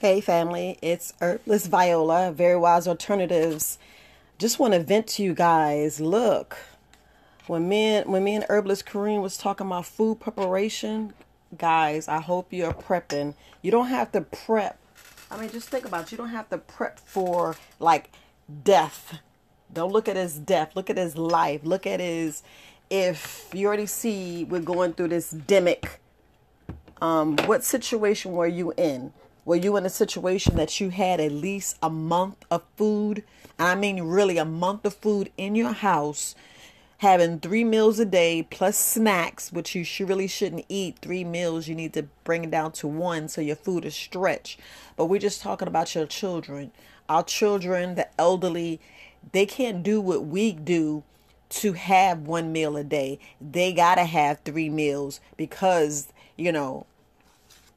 Hey family, it's Herbless Viola, Very Wise Alternatives. Just want to vent to you guys. Look, when me and Herbless Kareem was talking about food preparation, guys, I hope you're prepping. You don't have to prep. I mean, just think about it. You don't have to prep for like death. Don't look at his death. Look at his life. Look at his, if you already see we're going through this demic, what situation were you in? Were you in a situation that you had at least a month of food? And I mean really a month of food in your house, having 3 meals a day plus snacks, which you really shouldn't eat 3 meals. You need to bring it down to 1 so your food is stretched. But we're just talking about your children. Our children, the elderly, they can't do what we do to have 1 meal a day. They got to have 3 meals because, you know,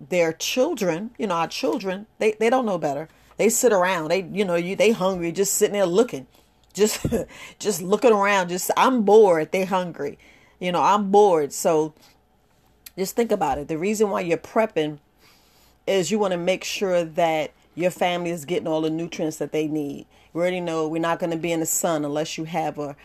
their children, you know, our children, they don't know better. They sit around, they hungry, just sitting there looking, just looking around, I'm bored, they hungry, you know, I'm bored. So just think about it. The reason why you're prepping is you want to make sure that your family is getting all the nutrients that they need. We already know we're not going to be in the sun unless you have a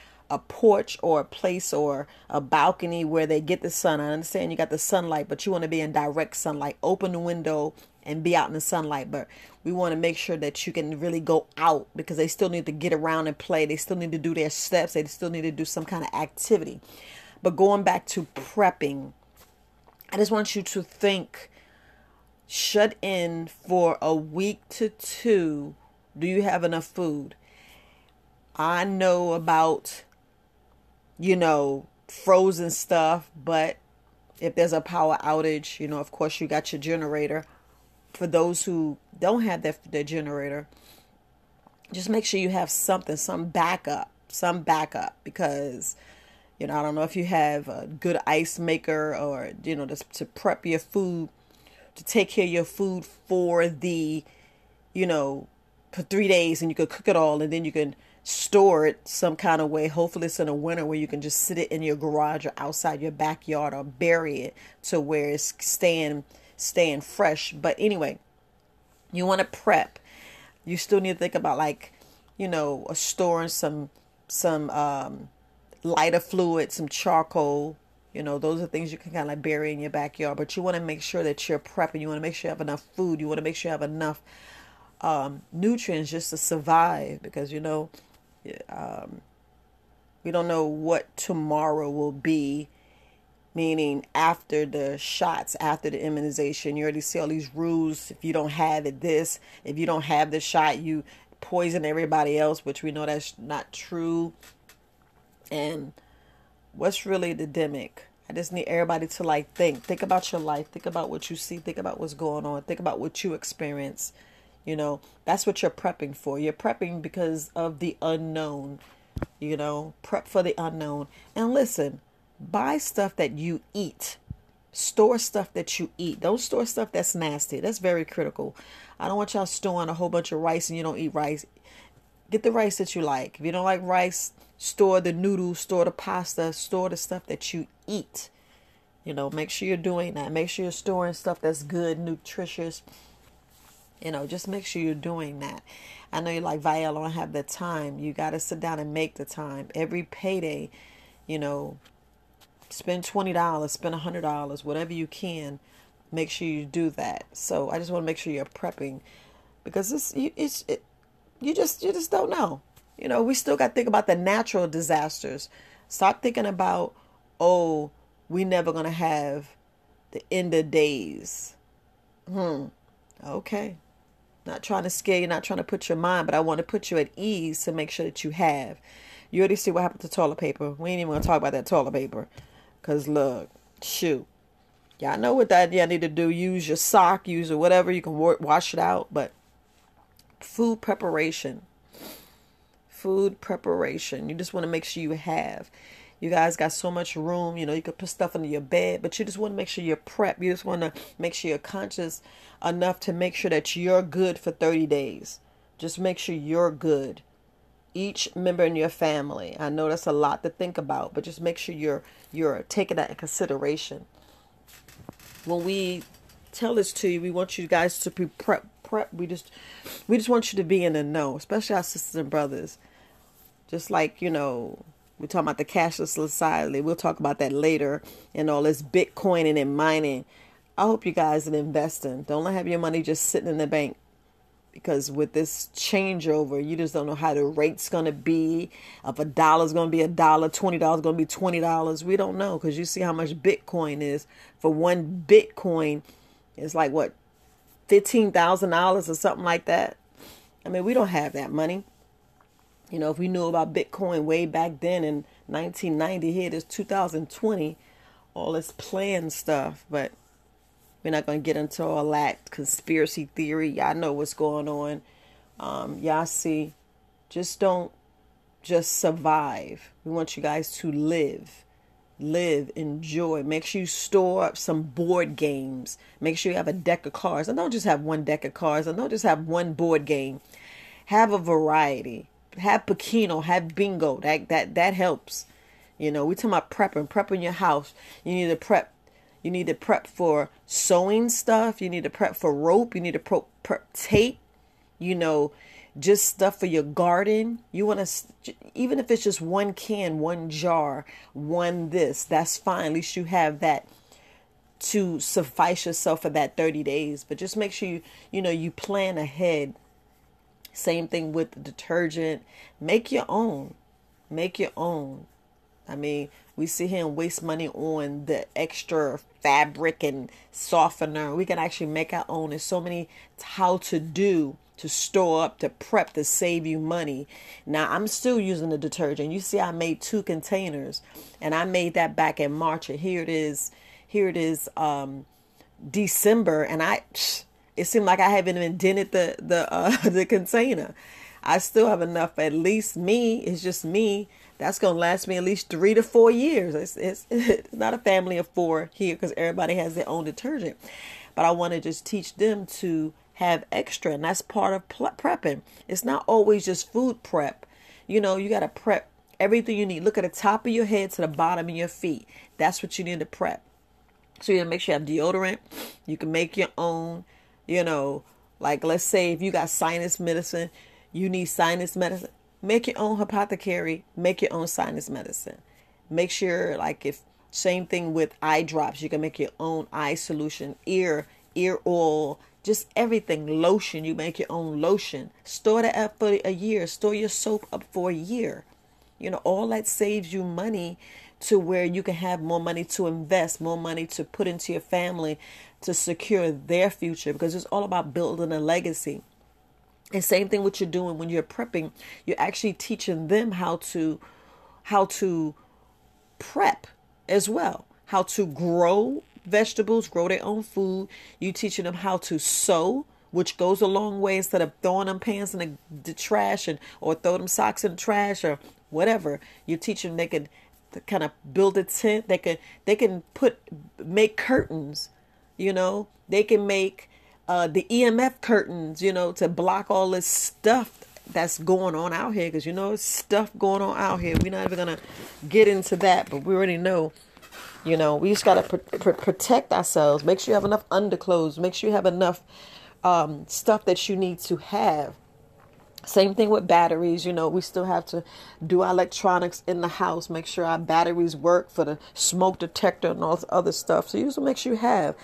porch or a place or a balcony where they get the sun. I understand you got the sunlight, but you want to be in direct sunlight. Open the window and be out in the sunlight. But we want to make sure that you can really go out because they still need to get around and play. They still need to do their steps. They still need to do some kind of activity. But going back to prepping, I just want you to think, shut in for a week to 2. Do you have enough food? I know about, you know, frozen stuff, but if there's a power outage, you know, of course you got your generator. For those who don't have their generator, just make sure you have something, some backup, because, you know, I don't know if you have a good ice maker or, you know, just to prep your food, to take care of your food for the, you know, for 3 days, and you could cook it all and then you can store it some kind of way. Hopefully it's in the winter where you can just sit it in your garage or outside your backyard or bury it to where it's staying fresh. But anyway, you want to prep. You still need to think about, like, you know, storing some lighter fluid, some charcoal. You know, those are things you can kind of like bury in your backyard, but you want to make sure that you're prepping. You want to make sure you have enough food. You want to make sure you have enough nutrients just to survive, because, you know, we don't know what tomorrow will be, meaning after the shots, after the immunization. You already see all these rules. If you don't have it, this, if you don't have the shot, you poison everybody else, which we know that's not true. And what's really the demic? I just need everybody to like think about your life, think about what you see, think about what's going on, think about what you experience. You know, that's what you're prepping for. You're prepping because of the unknown, you know, prep for the unknown. And listen, buy stuff that you eat, store stuff that you eat. Don't store stuff that's nasty. That's very critical. I don't want y'all storing a whole bunch of rice and you don't eat rice. Get the rice that you like. If you don't like rice, store the noodles, store the pasta, store the stuff that you eat. You know, make sure you're doing that. Make sure you're storing stuff that's good, nutritious. You know, just make sure you're doing that. I know you're like, Viola, I don't have the time. You got to sit down and make the time. Every payday, you know, spend $20, spend $100, whatever you can. Make sure you do that. So I just want to make sure you're prepping, because you just don't know. You know, we still got to think about the natural disasters. Stop thinking about, oh, we never going to have the end of days. Okay. Not trying to scare you, not trying to put your mind, but I want to put you at ease to make sure that you have. You already see what happened to toilet paper. We ain't even going to talk about that toilet paper. Because look, shoot. Y'all know what that y'all need to do. Use your sock, use or whatever. You can wash it out. But food preparation. Food preparation. You just want to make sure you have. You guys got so much room, you know, you could put stuff under your bed, but you just want to make sure you're prepped. You just want to make sure you're conscious enough to make sure that you're good for 30 days. Just make sure you're good. Each member in your family. I know that's a lot to think about, but just make sure you're taking that in consideration. When we tell this to you, we want you guys to be prepped prep. We just want you to be in the know, especially our sisters and brothers. Just like, you know, we're talking about the cashless society. We'll talk about that later, and all this Bitcoining and mining. I hope you guys are investing. Don't have your money just sitting in the bank, because with this changeover, you just don't know how the rate's going to be. If $1's going to be $1, $20 going to be $20. We don't know, because you see how much Bitcoin is. For one Bitcoin, it's like, what, $15,000 or something like that? I mean, we don't have that money. You know, if we knew about Bitcoin way back then in 1990, here it is 2020, all this planned stuff. But we're not going to get into all that conspiracy theory. Y'all know what's going on. Y'all see, just don't just survive. We want you guys to live. Live, enjoy. Make sure you store up some board games. Make sure you have a deck of cards. And don't just have one deck of cards. And don't just have one board game. Have a variety. Have Pekino, have bingo. That helps. You know, we're talking about prepping. Prepping your house. You need to prep. You need to prep for sewing stuff. You need to prep for rope. You need to prep tape. You know, just stuff for your garden. You want to, even if it's just one can, one jar, one this, that's fine. At least you have that to suffice yourself for that 30 days. But just make sure you plan ahead. Same thing with the detergent. Make your own. Make your own. I mean, we sit here and waste money on the extra fabric and softener. We can actually make our own. There's so many how to do, to store up, to prep, to save you money. Now, I'm still using the detergent. You see, I made 2 containers, and I made that back in March. And here it is. Here it is, December, and it seemed like I haven't even dented the container. I still have enough. At least me. It's just me. That's going to last me at least 3 to 4 years. It's not a family of 4 here, because everybody has their own detergent. But I want to just teach them to have extra. And that's part of prepping. It's not always just food prep. You know, you got to prep everything you need. Look at the top of your head to the bottom of your feet. That's what you need to prep. So you got to make sure you have deodorant. You can make your own, you know, like let's say if you got sinus medicine, you need sinus medicine. Make your own apothecary. Make your own sinus medicine. Make sure, like, if same thing with eye drops, you can make your own eye solution, ear oil, just everything. Lotion, you make your own lotion. Store that up for a year. Store your soap up for a year. You know, all that saves you money, to where you can have more money to invest, more money to put into your family, to secure their future, because it's all about building a legacy. And same thing what you're doing when you're prepping, you're actually teaching them how to prep as well, how to grow vegetables, grow their own food. You teaching them how to sew, which goes a long way. Instead of throwing them pants in the trash or throw them socks in the trash or whatever, you're teaching them they can kind of build a tent. They can make curtains, you know, they can make the EMF curtains, you know, to block all this stuff that's going on out here. Because, you know, it's stuff going on out here. We're not even going to get into that. But we already know, you know, we just got to protect ourselves. Make sure you have enough underclothes. Make sure you have enough stuff that you need to have. Same thing with batteries. You know, we still have to do our electronics in the house. Make sure our batteries work for the smoke detector and all this other stuff. So you just make sure you have.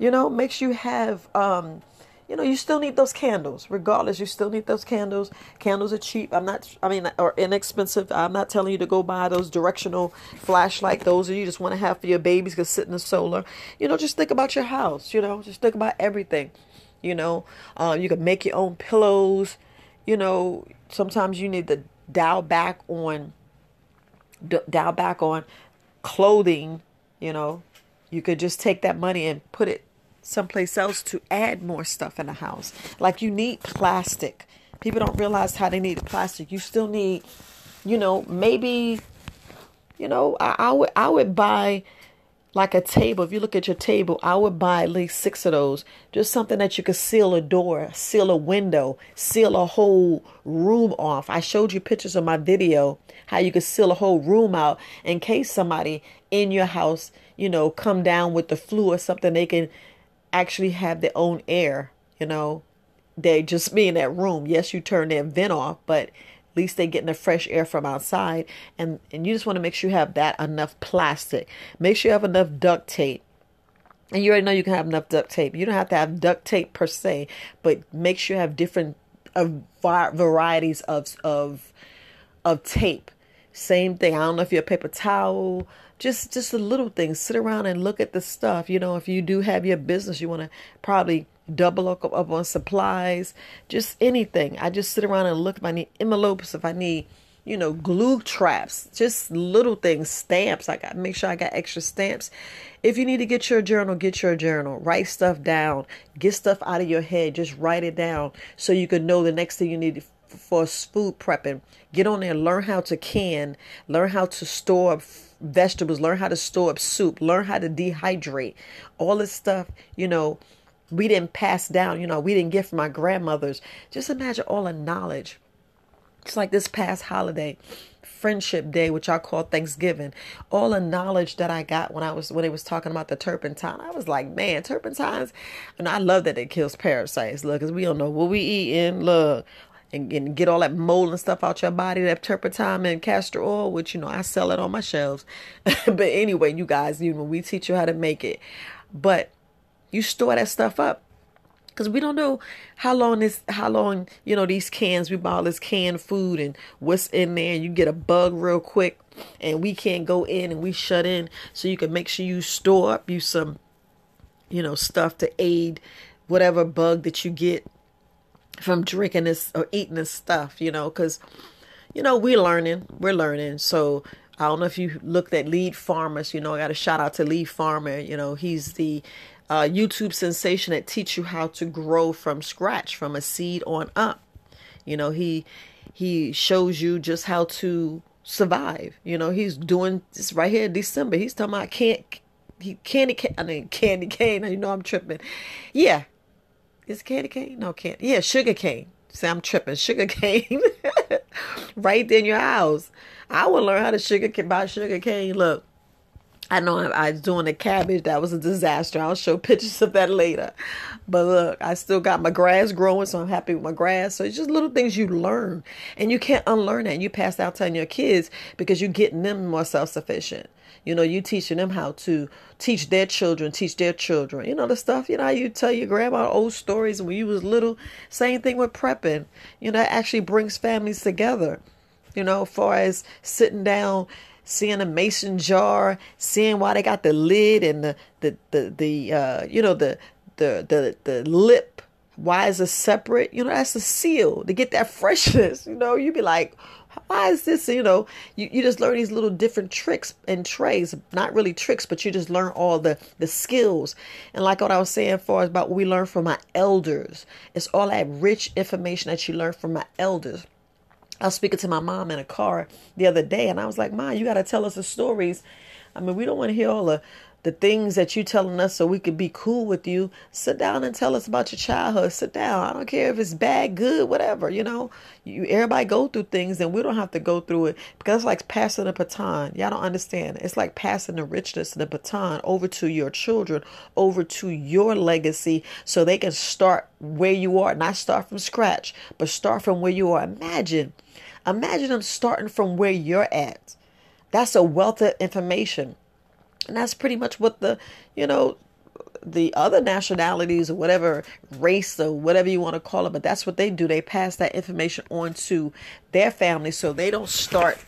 You know, makes you have, you know, you still need those candles. Regardless, you still need those candles. Candles are cheap. or inexpensive. I'm not telling you to go buy those directional flashlight. Those are you just want to have for your babies, because sit in the solar. You know, just think about your house. You know, just think about everything. You know, you can make your own pillows. You know, sometimes you need to dial back on clothing, you know. You could just take that money and put it someplace else to add more stuff in the house. Like, you need plastic. People don't realize how they need plastic. You still need, you know, maybe, you know, I would buy like a table. If you look at your table, I would buy at least 6 of those. Just something that you could seal a door, seal a window, seal a whole room off. I showed you pictures of my video, how you could seal a whole room out in case somebody in your house, you know, come down with the flu or something. They can actually have their own air, you know, they just be in that room. Yes, you turn their vent off, but at least they're getting the fresh air from outside. And you just want to make sure you have that enough plastic. Make sure you have enough duct tape. And you already know you can have enough duct tape. You don't have to have duct tape per se, but make sure you have different varieties of tape. Same thing. I don't know if you're a paper towel, just the little things. Sit around and look at the stuff. You know, if you do have your business, you want to probably double up on supplies, just anything. I just sit around and look if I need envelopes, if I need, you know, glue traps, just little things, stamps. I got to make sure I got extra stamps. If you need to get your journal, write stuff down, get stuff out of your head, just write it down so you can know the next thing you need to for food prepping. Get on there, learn how to can, learn how to store up vegetables, learn how to store up soup, learn how to dehydrate. All this stuff, you know, we didn't pass down, you know, we didn't get from our grandmothers. Just imagine all the knowledge. It's like this past holiday, Friendship Day, which I call Thanksgiving. All the knowledge that I got when they was talking about the turpentine, I was like, man, turpentines. And I love that it kills parasites. Look, because we don't know what we eating. Look. And get all that mold and stuff out your body, that turpentine and castor oil, which, you know, I sell it on my shelves. But anyway, you guys, you know, we teach you how to make it. But you store that stuff up because we don't know how long, you know, these cans, we buy all this canned food and what's in there, and you get a bug real quick and we can't go in and we shut in. So you can make sure you store up you some, you know, stuff to aid whatever bug that you get from drinking this or eating this stuff, you know, because, you know, we're learning. So I don't know if you looked at Lee Farmers, you know, I got a shout out to Lee Farmer. You know, he's the YouTube sensation that teach you how to grow from scratch, from a seed on up. You know, he shows you just how to survive. You know, he's doing this right here in December. He's talking about candy cane. You know, I'm tripping. Yeah. Is it candy cane? No, candy. Yeah, sugar cane. See, I'm tripping. Sugar cane. Right there in your house. I would learn how to buy sugar cane. Look, I know I was doing the cabbage. That was a disaster. I'll show pictures of that later. But look, I still got my grass growing, so I'm happy with my grass. So it's just little things you learn. And you can't unlearn that. And you pass out telling your kids because you're getting them more self-sufficient. You know, you teaching them how to teach their children, you know, the stuff, you know, how you tell your grandma old stories when you was little. Same thing with prepping. You know, it actually brings families together, you know, as far as sitting down, seeing a mason jar, seeing why they got the lid and the lip. Why is it separate? You know, that's a seal to get that freshness. You know, you'd be like, why is this? You know, you just learn these little different tricks and trays, not really tricks, but you just learn all the skills. And like what I was saying, as far as about what we learn from our elders, it's all that rich information that you learn from my elders. I was speaking to my mom in a car the other day, and I was like, "Mom, you got to tell us the stories. I mean, we don't want to hear all the things that you telling us so we could be cool with you. Sit down and tell us about your childhood. Sit down. I don't care if it's bad, good, whatever. You know, everybody go through things and we don't have to go through it because it's like passing a baton. Y'all don't understand. It's like passing the richness and the baton over to your children, over to your legacy so they can start where you are, not start from scratch, but start from where you are. Imagine them starting from where you're at. That's a wealth of information. And that's pretty much what the other nationalities or whatever race or whatever you want to call it. But that's what they do. They pass that information on to their family so they don't start,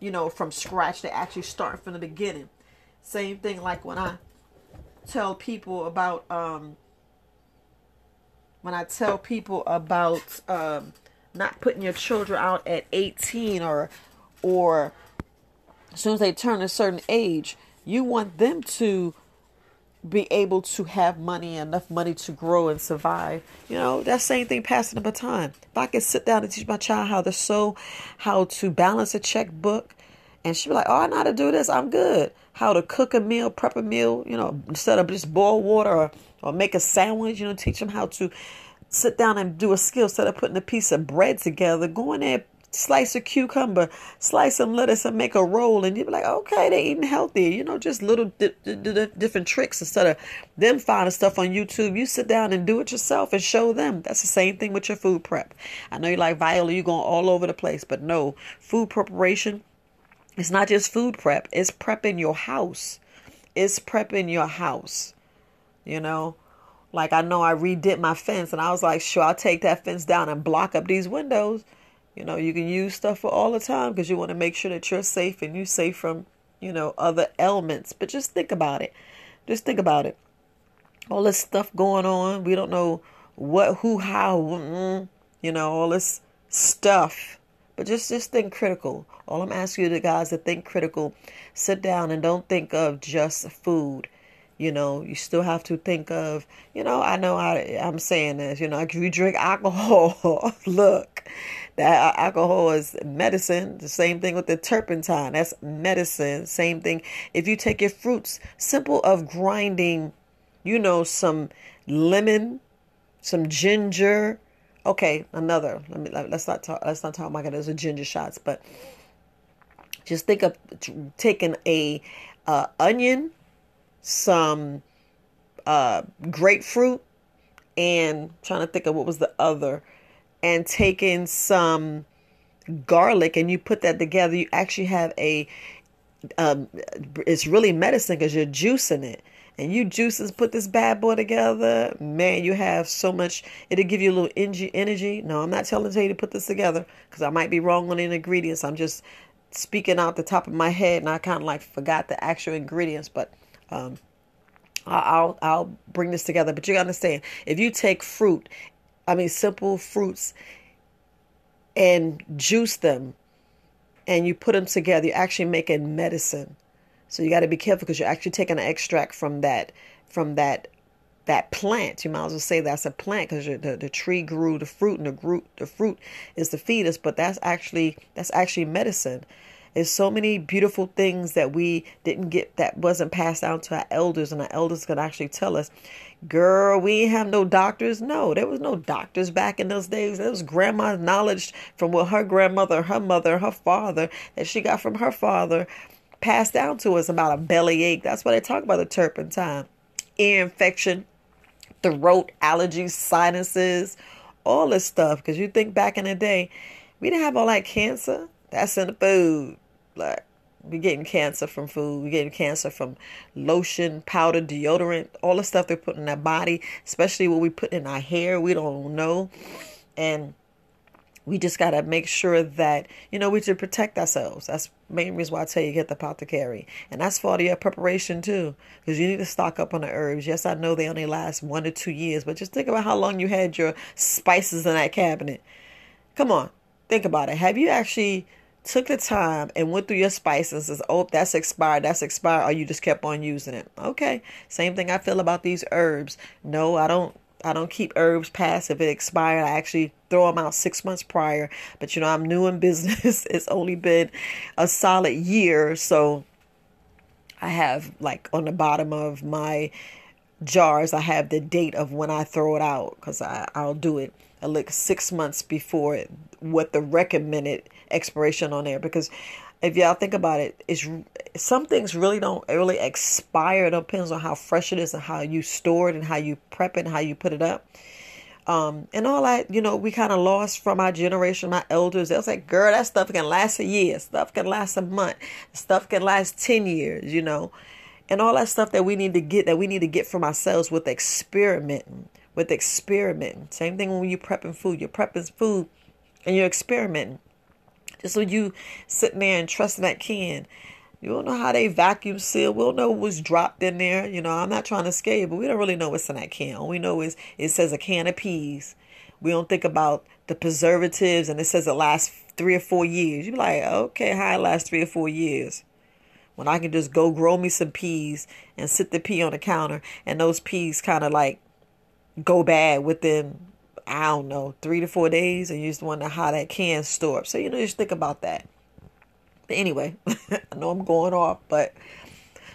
you know, from scratch. They actually start from the beginning. Same thing like when I tell people about not putting your children out at 18 or as soon as they turn a certain age, you want them to be able to have money, enough money to grow and survive. You know, that same thing, passing the baton. If I could sit down and teach my child how to sew, how to balance a checkbook, and she'd be like, oh, I know how to do this. I'm good. How to cook a meal, prep a meal, you know, instead of just boil water or make a sandwich, you know, teach them how to sit down and do a skill instead of putting a piece of bread together, go in there, slice a cucumber, slice some lettuce and make a roll, and you'll be like, okay, they're eating healthy. You know, just little different tricks instead of them finding stuff on YouTube. You sit down and do it yourself and show them. That's the same thing with your food prep. I know you're like, Viola, you're going all over the place, but no, food preparation, it's not just food prep. It's prepping your house. It's prepping your house, you know. Like, I know I redid my fence, and I was like, sure, I'll take that fence down and block up these windows. You know, you can use stuff for all the time because you want to make sure that you're safe and you're safe from, you know, other elements. But just think about it. Just think about it. All this stuff going on. We don't know what, who, how, you know, all this stuff. But just think critical. All I'm asking you to guys to think critical. Sit down and don't think of just food. You know, you still have to think of, you know I'm saying this, you know, if you drink alcohol, look, that alcohol is medicine. The same thing with the turpentine. That's medicine. Same thing. If you take your fruits, simple of grinding, you know, some lemon, some ginger. Okay. Another, let's not talk about it as a ginger shots, but just think of taking a, onion, some grapefruit, and trying to think of what was the other, and taking some garlic, and you put that together, you actually have a it's really medicine because you're juicing it, and you juices put this bad boy together, man, you have so much. It'll give you a little energy. No, I'm not telling you to put this together because I might be wrong on the ingredients. I'm just speaking out the top of my head, and I kind of like forgot the actual ingredients, but I'll bring this together. But you understand, if you take fruit, I mean, simple fruits, and juice them and you put them together, you're actually making medicine. So you got to be careful because you're actually taking an extract from that plant. You might as well say that's a plant because the tree grew the fruit, and the fruit is the fetus, but that's actually medicine. There's so many beautiful things that we didn't get, that wasn't passed down to our elders, and our elders could actually tell us, girl, we ain't have no doctors. No, there was no doctors back in those days. There was grandma's knowledge from what her grandmother, her mother, her father, that she got from her father, passed down to us about a bellyache. That's why they talk about the turpentine, ear infection, throat, allergies, sinuses, all this stuff. Because you think back in the day, we didn't have all that cancer. That's in the food. Like, we're getting cancer from food. We're getting cancer from lotion, powder, deodorant, all the stuff they put in our body, especially what we put in our hair. We don't know. And we just got to make sure that, you know, we should protect ourselves. That's the main reason why I tell you get the apothecary. And that's part of your preparation, too, because you need to stock up on the herbs. Yes, I know they only last 1 to 2 years, but just think about how long you had your spices in that cabinet. Come on. Think about it. Have you actually took the time and went through your spices and says, oh, that's expired, or you just kept on using it? Okay. Same thing I feel about these herbs. No, I don't keep herbs past if it expired. I actually throw them out 6 months prior. But, you know, I'm new in business. It's only been a solid year. So I have, like, on the bottom of my jars, I have the date of when I throw it out, because I'll do it like 6 months before what the recommended expiration on there. Because if y'all think about it, it's some things really don't really expire. It depends on how fresh it is and how you store it and how you prep it and how you put it up. And all that, you know, we kind of lost from our generation, my elders. They'll say, girl, that stuff can last a year. Stuff can last a month. Stuff can last 10 years, you know. And all that stuff that we need to get from ourselves with experimenting. Same thing when you're prepping food. You're prepping food and you're experimenting. Just so you sitting there and trusting that can. You don't know how they vacuum seal. We don't know what's dropped in there. You know, I'm not trying to scare you, but we don't really know what's in that can. All we know is it says a can of peas. We don't think about the preservatives, and it says it lasts 3 or 4 years. You're like, okay, how it lasts 3 or 4 years? When I can just go grow me some peas and sit the pea on the counter, and those peas kind of like go bad within, I don't know, 3 to 4 days, and you just wonder how that can store up. So, you know, just think about that. But anyway, I know I'm going off, but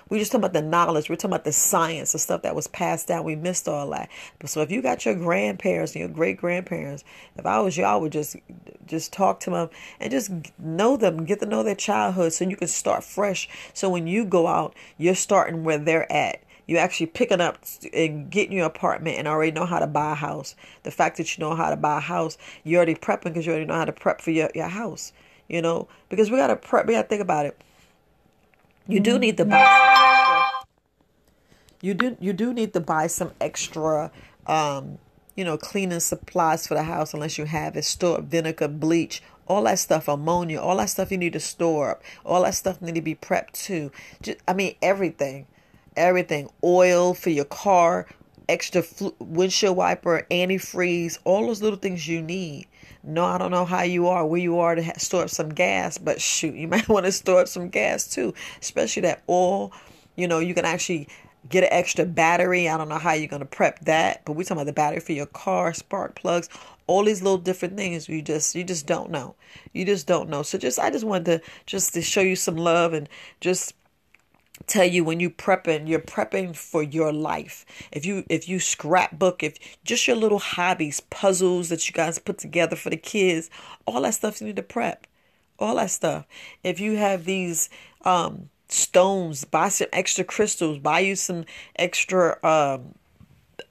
We're just talking about the knowledge. We're talking about the science, the stuff that was passed down. We missed all that. So if you got your grandparents and your great-grandparents, if I was you, I would just talk to them and just know them, get to know their childhood so you can start fresh. So when you go out, you're starting where they're at. You're actually picking up and getting your apartment and already know how to buy a house. The fact that you know how to buy a house, you're already prepping because you already know how to prep for your house, you know, because we got to prep. We got to think about it. You do need to buy. You do need to buy some extra, you know, cleaning supplies for the house unless you have it. Store vinegar, bleach, all that stuff, ammonia, all that stuff you need to store up. All that stuff need to be prepped too. Just, I mean, everything, oil for your car, extra windshield wiper, antifreeze, all those little things you need. No, I don't know how you are, where you are to store up some gas, but shoot, you might want to store up some gas too, especially that oil. You know, you can actually get an extra battery. I don't know how you're going to prep that, but we're talking about the battery for your car, spark plugs, all these little different things. You just don't know. You just don't know. So I just wanted to to show you some love and just tell you when you're prepping for your life. If you scrapbook, if just your little hobbies, puzzles that you guys put together for the kids, all that stuff you need to prep, all that stuff. If you have these stones, buy some extra crystals, buy you some extra,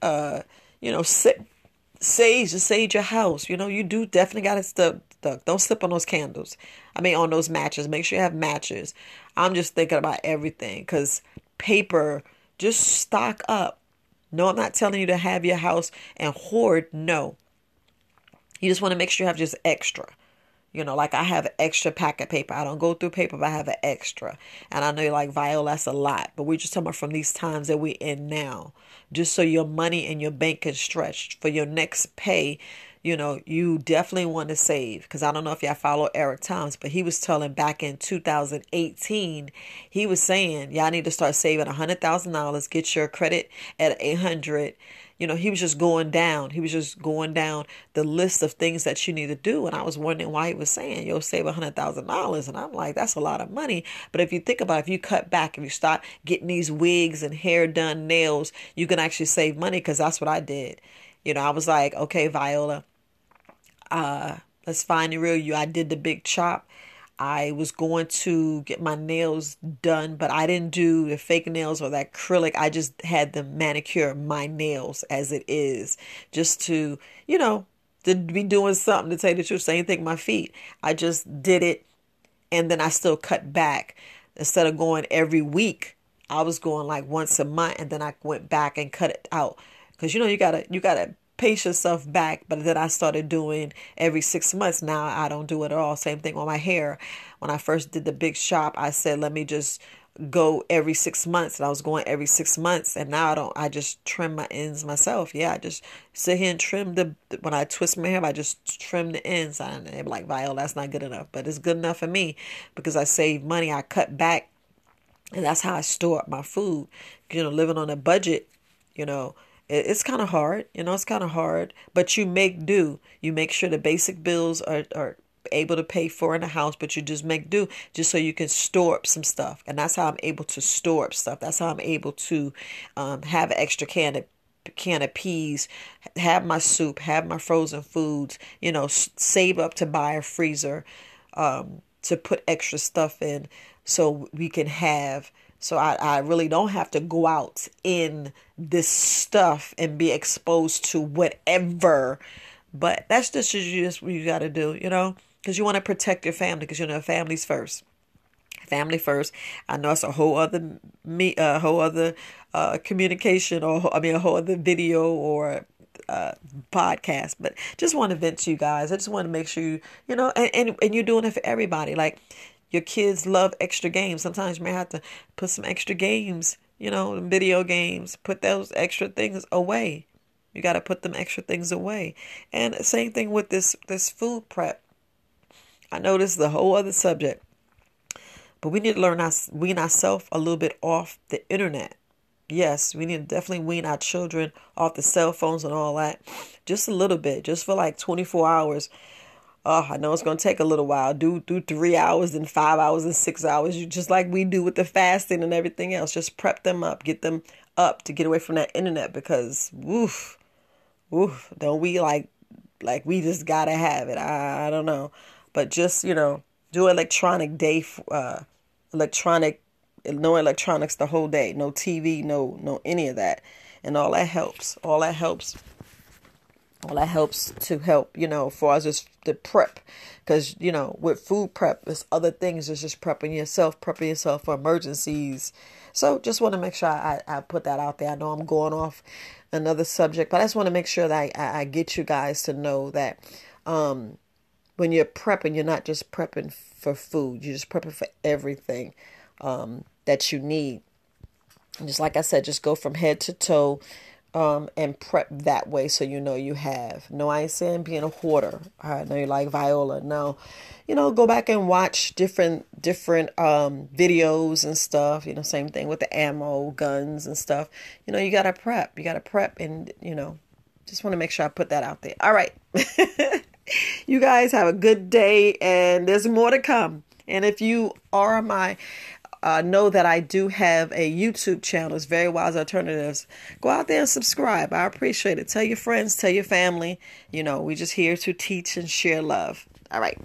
you know, sage to sage your house. You know, you do definitely got to don't slip on those candles. I mean, on those matches. Make sure you have matches. I'm just thinking about everything because paper, just stock up. No, I'm not telling you to have your house and hoard. No. You just want to make sure you have just extra. You know, like I have an extra packet paper. I don't go through paper, but I have an extra. And I know you're like, Viola, that's a lot. But we're just talking about from these times that we're in now. Just so your money and your bank can stretch for your next pay. You know, you definitely want to save, because I don't know if y'all follow Eric Thomas, but he was telling back in 2018, he was saying, y'all need to start saving $100,000, get your credit at 800. You know, he was just going down. He was just going down the list of things that you need to do. And I was wondering why he was saying, yo, save $100,000. And I'm like, that's a lot of money. But if you think about it, if you cut back, if you stop getting these wigs and hair done, nails, you can actually save money, because that's what I did. You know, I was like, okay, Viola, let's find the real you. I did the big chop. I was going to get my nails done, but I didn't do the fake nails or that acrylic. I just had them manicure my nails as it is, just to, you know, to be doing something, to tell you the truth. Same thing with my feet. I just did it, and then I still cut back. Instead of going every week, I was going like once a month, and then I went back and cut it out. Because, you know, you gotta pace yourself back. But then I started doing every 6 months. Now I don't do it at all. Same thing with my hair. When I first did the big shop, I said, let me just go every 6 months. And I was going every 6 months. And now I just trim my ends myself. Yeah, I just sit here and trim when I twist my hair, I just trim the ends. And they're like, Viola, that's not good enough. But it's good enough for me, because I save money. I cut back. And that's how I store up my food. You know, living on a budget, you know, it's kind of hard, you know, it's kind of hard, but you make do. You make sure the basic bills are able to pay for in the house, but you just make do, just so you can store up some stuff. And that's how I'm able to store up stuff. That's how I'm able to have an extra can of peas, have my soup, have my frozen foods, you know, save up to buy a freezer to put extra stuff in, so we can have. So I really don't have to go out in this stuff and be exposed to whatever. But that's just what you got to do, you know, because you want to protect your family, because, you know, family's first. Family first. I know it's a whole other communication, or I mean, a whole other video or podcast. But just want to vent to you guys. I just want to make sure you know, and you're doing it for everybody. Like, your kids love extra games. Sometimes you may have to put some extra games, you know, video games, put those extra things away. You got to put them extra things away. And same thing with this food prep. I know this is a whole other subject, but we need to learn wean ourselves a little bit off the internet. Yes, we need to definitely wean our children off the cell phones and all that. Just a little bit, just for like 24 hours. I know it's going to take a little while. Do 3 hours and 5 hours and 6 hours. You just like we do with the fasting and everything else. Just prep them up, get them up to get away from that internet, because woof, don't we like we just got to have it. I don't know. But just, do no electronics the whole day, no TV, no any of that. And all that helps to help, for us is the prep. Because, with food prep, there's other things. It's just prepping yourself for emergencies. So just want to make sure I put that out there. I know I'm going off another subject, but I just want to make sure that I get you guys to know that, when you're prepping, you're not just prepping for food. You're just prepping for everything that you need. And just like I said, just go from head to toe and prep that way so you have. No, I ain't saying being a hoarder. I know you like Viola. No, go back and watch different videos and stuff. Same thing with the ammo, guns and stuff. You got to prep. You got to prep and, just want to make sure I put that out there. All right. You guys have a good day, and there's more to come. And if you are know that I do have a YouTube channel. It's Very Wise Alternatives. Go out there and subscribe. I appreciate it. Tell your friends, tell your family. We're just here to teach and share love. All right.